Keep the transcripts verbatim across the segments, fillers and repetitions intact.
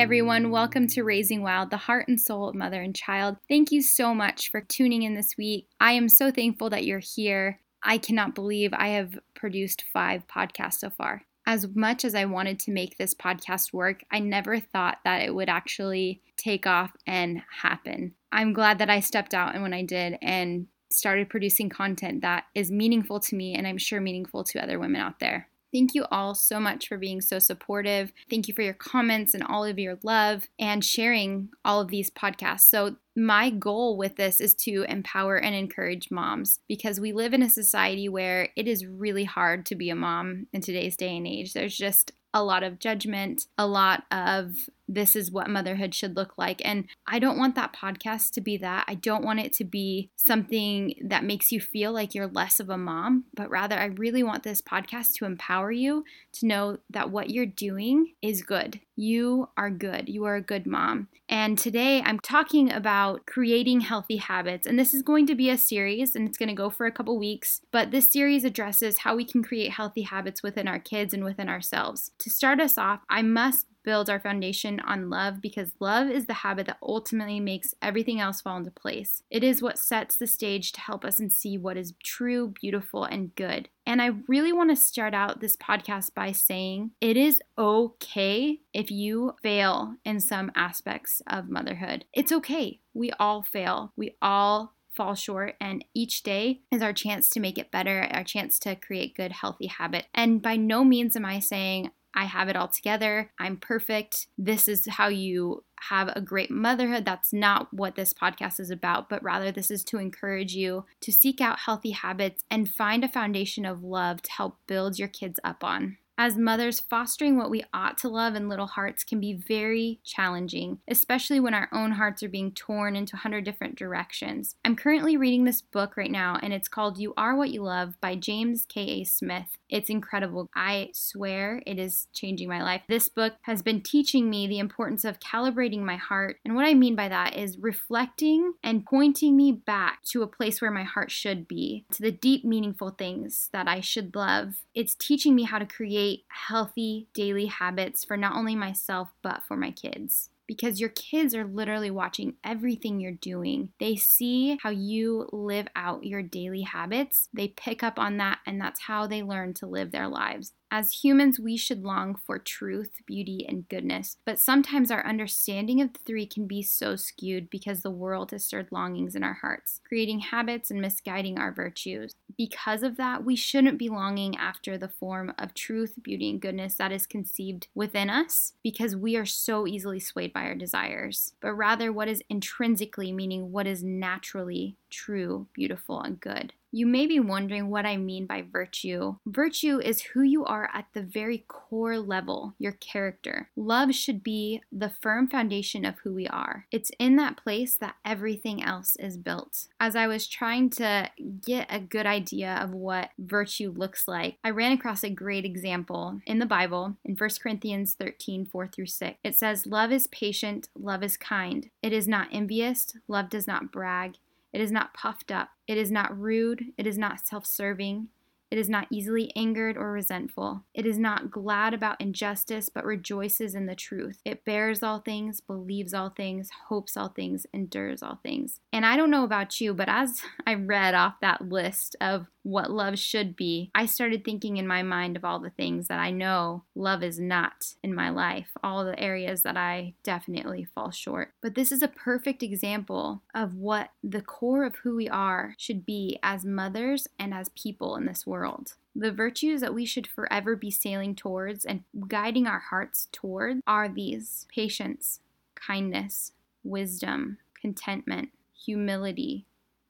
everyone. Welcome to Raising Wild, the heart and soul of mother and child. Thank you so much for tuning in this week. I am so thankful that you're here. I cannot believe I have produced five podcasts so far. As much as I wanted to make this podcast work, I never thought that it would actually take off and happen. I'm glad that I stepped out, and when I did and started producing content that is meaningful to me and I'm sure meaningful to other women out there. Thank you all so much for being so supportive. Thank you for your comments and all of your love and sharing all of these podcasts. So my goal with this is to empower and encourage moms, because we live in a society where it is really hard to be a mom in today's day and age. There's just a lot of judgment, a lot of this is what motherhood should look like. And I don't want that podcast to be that. I don't want it to be something that makes you feel like you're less of a mom, but rather I really want this podcast to empower you to know that what you're doing is good. You are good. You are a good mom. And today I'm talking about creating healthy habits. And this is going to be a series, and it's going to go for a couple weeks, but this series addresses how we can create healthy habits within our kids and within ourselves. To start us off, I must build our foundation on love, because love is the habit that ultimately makes everything else fall into place. It is what sets the stage to help us and see what is true, beautiful, and good. And I really want to start out this podcast by saying it is okay if you fail in some aspects of motherhood. It's okay. We all fail. We all fall short, and each day is our chance to make it better, our chance to create good, healthy habit. And by no means am I saying I have it all together, I'm perfect, this is how you have a great motherhood. That's not what this podcast is about, but rather this is to encourage you to seek out healthy habits and find a foundation of love to help build your kids up on. As mothers, fostering what we ought to love in little hearts can be very challenging, especially when our own hearts are being torn into a hundred different directions. I'm currently reading this book right now, and it's called You Are What You Love by James K A. Smith. It's incredible. I swear it is changing my life. This book has been teaching me the importance of calibrating my heart, and what I mean by that is reflecting and pointing me back to a place where my heart should be, to the deep, meaningful things that I should love. It's teaching me how to create healthy daily habits for not only myself but for my kids, because your kids are literally watching everything you're doing. They see how you live out your daily habits. They pick up on that, and that's how they learn to live their lives. As humans, we should long for truth, beauty, and goodness, but sometimes our understanding of the three can be so skewed because the world has stirred longings in our hearts, creating habits and misguiding our virtues. Because of that, we shouldn't be longing after the form of truth, beauty, and goodness that is conceived within us, because we are so easily swayed by our desires, but rather what is intrinsically, meaning what is naturally true, beautiful, and good. You may be wondering what I mean by virtue. Virtue is who you are at the very core level, your character. Love should be the firm foundation of who we are. It's in that place that everything else is built. As I was trying to get a good idea of what virtue looks like, I ran across a great example in the Bible in First Corinthians thirteen, four through six. It says, "Love is patient, love is kind. It is not envious, love does not brag. It is not puffed up. It is not rude. It is not self-serving. It is not easily angered or resentful. It is not glad about injustice, but rejoices in the truth. It bears all things, believes all things, hopes all things, endures all things." And I don't know about you, but as I read off that list of what love should be, I started thinking in my mind of all the things that I know love is not in my life, all the areas that I definitely fall short. But this is a perfect example of what the core of who we are should be as mothers and as people in this world. World. The virtues that we should forever be sailing towards and guiding our hearts toward are these: patience, kindness, wisdom, contentment, humility,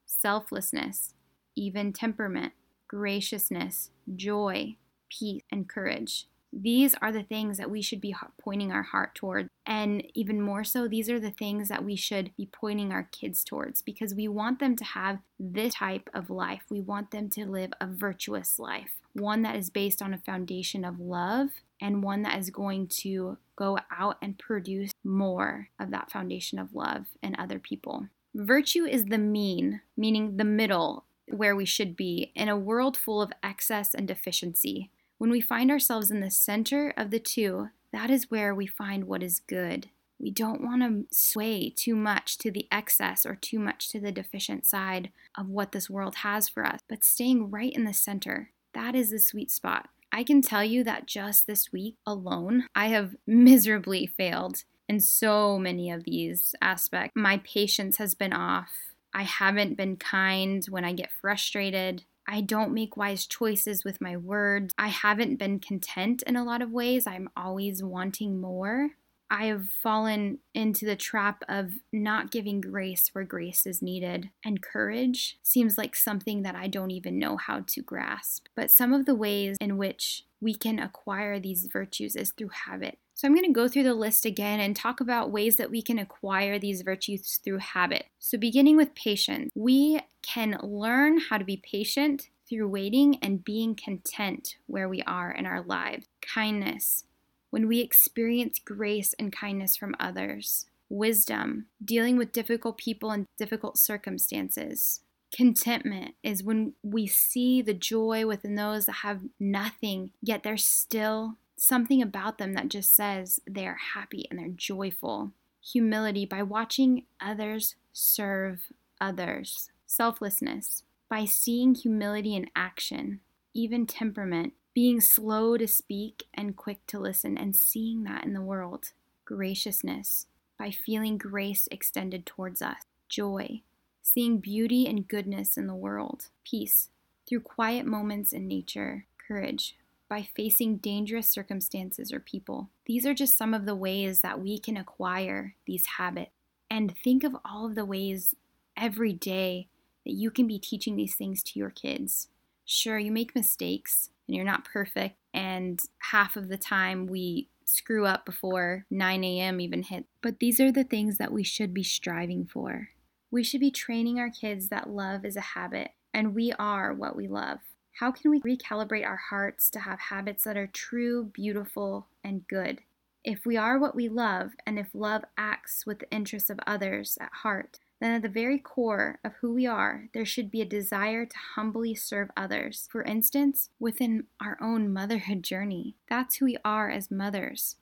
selflessness, even temperament, graciousness, joy, peace, and courage. These are the things that we should be pointing our heart towards. And even more so, these are the things that we should be pointing our kids towards, because we want them to have this type of life. We want them to live a virtuous life, one that is based on a foundation of love, and one that is going to go out and produce more of that foundation of love in other people. Virtue is the mean, meaning the middle, where we should be in a world full of excess and deficiency. When we find ourselves in the center of the two, that is where we find what is good. We don't want to sway too much to the excess or too much to the deficient side of what this world has for us, but staying right in the center. That is the sweet spot. I can tell you that just this week alone, I have miserably failed in so many of these aspects. My patience has been off. I haven't been kind when I get frustrated. I don't make wise choices with my words. I haven't been content in a lot of ways. I'm always wanting more. I have fallen into the trap of not giving grace where grace is needed, and courage seems like something that I don't even know how to grasp. But some of the ways in which we can acquire these virtues is through habit. So I'm going to go through the list again and talk about ways that we can acquire these virtues through habit. So beginning with patience, we can learn how to be patient through waiting and being content where we are in our lives. Kindness. When we experience grace and kindness from others, wisdom, dealing with difficult people and difficult circumstances. Contentment is when we see the joy within those that have nothing, yet there's still something about them that just says they are happy and they're joyful. Humility, by watching others serve others. Selflessness, by seeing humility in action. Even temperament. Being slow to speak and quick to listen and seeing that in the world. Graciousness, by feeling grace extended towards us. Joy, seeing beauty and goodness in the world. Peace, through quiet moments in nature. Courage, by facing dangerous circumstances or people. These are just some of the ways that we can acquire these habits. And think of all of the ways every day that you can be teaching these things to your kids. Sure, you make mistakes. And you're not perfect, and half of the time we screw up before nine a.m. even hit. But these are the things that we should be striving for. We should be training our kids that love is a habit, and we are what we love. How can we recalibrate our hearts to have habits that are true, beautiful, and good? If we are what we love, and if love acts with the interests of others at heart, then at the very core of who we are, there should be a desire to humbly serve others. For instance, within our own motherhood journey, that's who we are as mothers.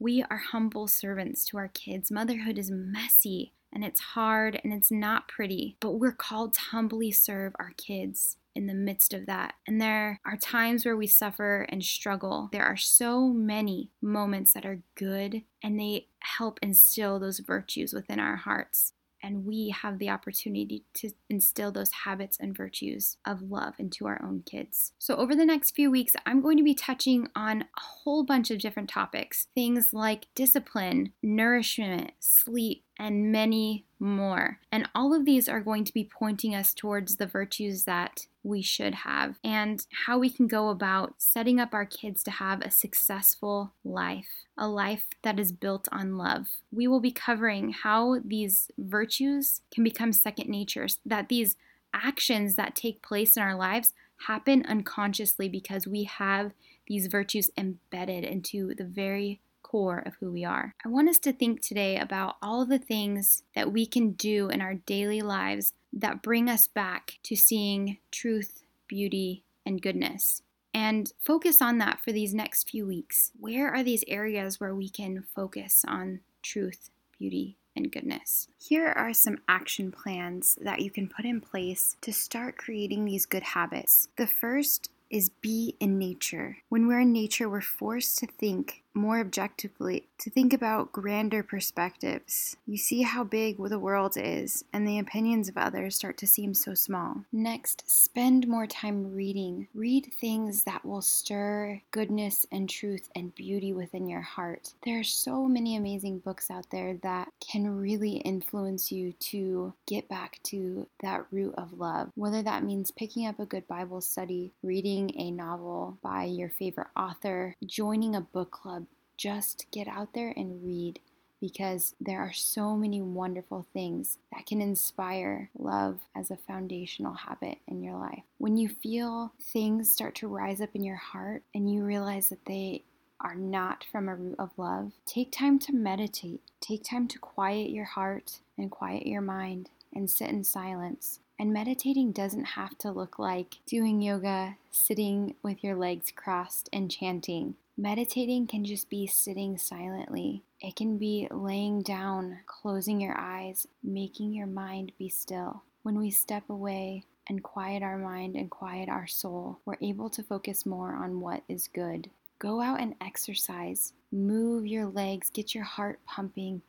We are humble servants to our kids. Motherhood is messy, and it's hard, and it's not pretty, but we're called to humbly serve our kids in the midst of that. And there are times where we suffer and struggle. There are so many moments that are good, and they help instill those virtues within our hearts. And we have the opportunity to instill those habits and virtues of love into our own kids. So over the next few weeks, I'm going to be touching on a whole bunch of different topics. Things like discipline, nourishment, sleep, and many more. And all of these are going to be pointing us towards the virtues that we should have and how we can go about setting up our kids to have a successful life, a life that is built on love. We will be covering how these virtues can become second nature, that these actions that take place in our lives happen unconsciously because we have these virtues embedded into the very core of who we are. I want us to think today about all the things that we can do in our daily lives that bring us back to seeing truth, beauty, and goodness. And focus on that for these next few weeks. Where are these areas where we can focus on truth, beauty, and goodness? Here are some action plans that you can put in place to start creating these good habits. The first is be in nature. When we're in nature, we're forced to think more objectively, to think about grander perspectives. You see how big the world is, and the opinions of others start to seem so small. Next, spend more time reading. Read things that will stir goodness and truth and beauty within your heart. There are so many amazing books out there that can really influence you to get back to that root of love, whether that means picking up a good Bible study, reading a novel by your favorite author, joining a book club. Just get out there and read, because there are so many wonderful things that can inspire love as a foundational habit in your life. When you feel things start to rise up in your heart and you realize that they are not from a root of love, take time to meditate. Take time to quiet your heart and quiet your mind and sit in silence. And meditating doesn't have to look like doing yoga, sitting with your legs crossed, and chanting. Meditating can just be sitting silently It can be laying down, closing your eyes, making your mind be still. When we step away and quiet our mind and quiet our soul, we're able to focus more on what is good. Go out and exercise. Move your legs. Get your heart pumping.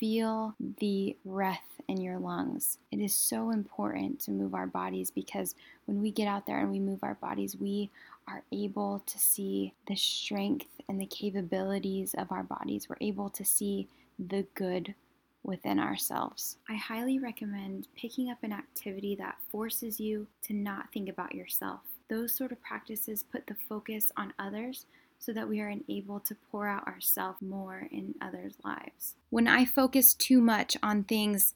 Feel the breath in your lungs. It is so important to move our bodies, because when we get out there and we move our bodies, we are able to see the strength and the capabilities of our bodies. We're able to see the good within ourselves. I highly recommend picking up an activity that forces you to not think about yourself. Those sort of practices put the focus on others, so that we are able to pour out ourselves more in others' lives. When I focus too much on things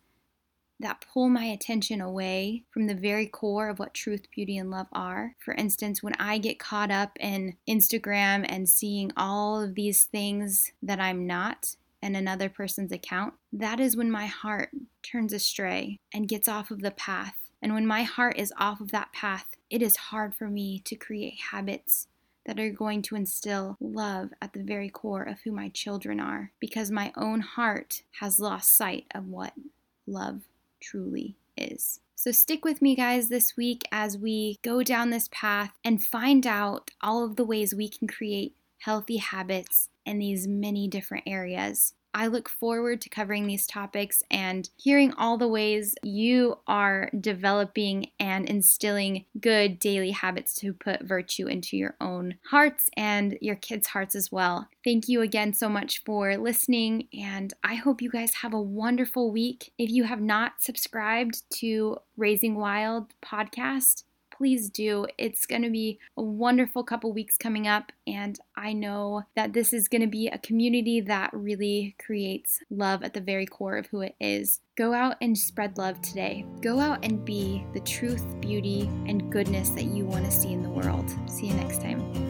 that pull my attention away from the very core of what truth, beauty, and love are, for instance, when I get caught up in Instagram and seeing all of these things that I'm not in another person's account, that is when my heart turns astray and gets off of the path. And when my heart is off of that path, it is hard for me to create habits that are going to instill love at the very core of who my children are, because my own heart has lost sight of what love truly is. So stick with me, guys, this week as we go down this path and find out all of the ways we can create healthy habits in these many different areas. I look forward to covering these topics and hearing all the ways you are developing and instilling good daily habits to put virtue into your own hearts and your kids' hearts as well. Thank you again so much for listening, and I hope you guys have a wonderful week. If you have not subscribed to Raising Wild podcast, please do. It's going to be a wonderful couple weeks coming up, and I know that this is going to be a community that really creates love at the very core of who it is. Go out and spread love today. Go out and be the truth, beauty, and goodness that you want to see in the world. See you next time.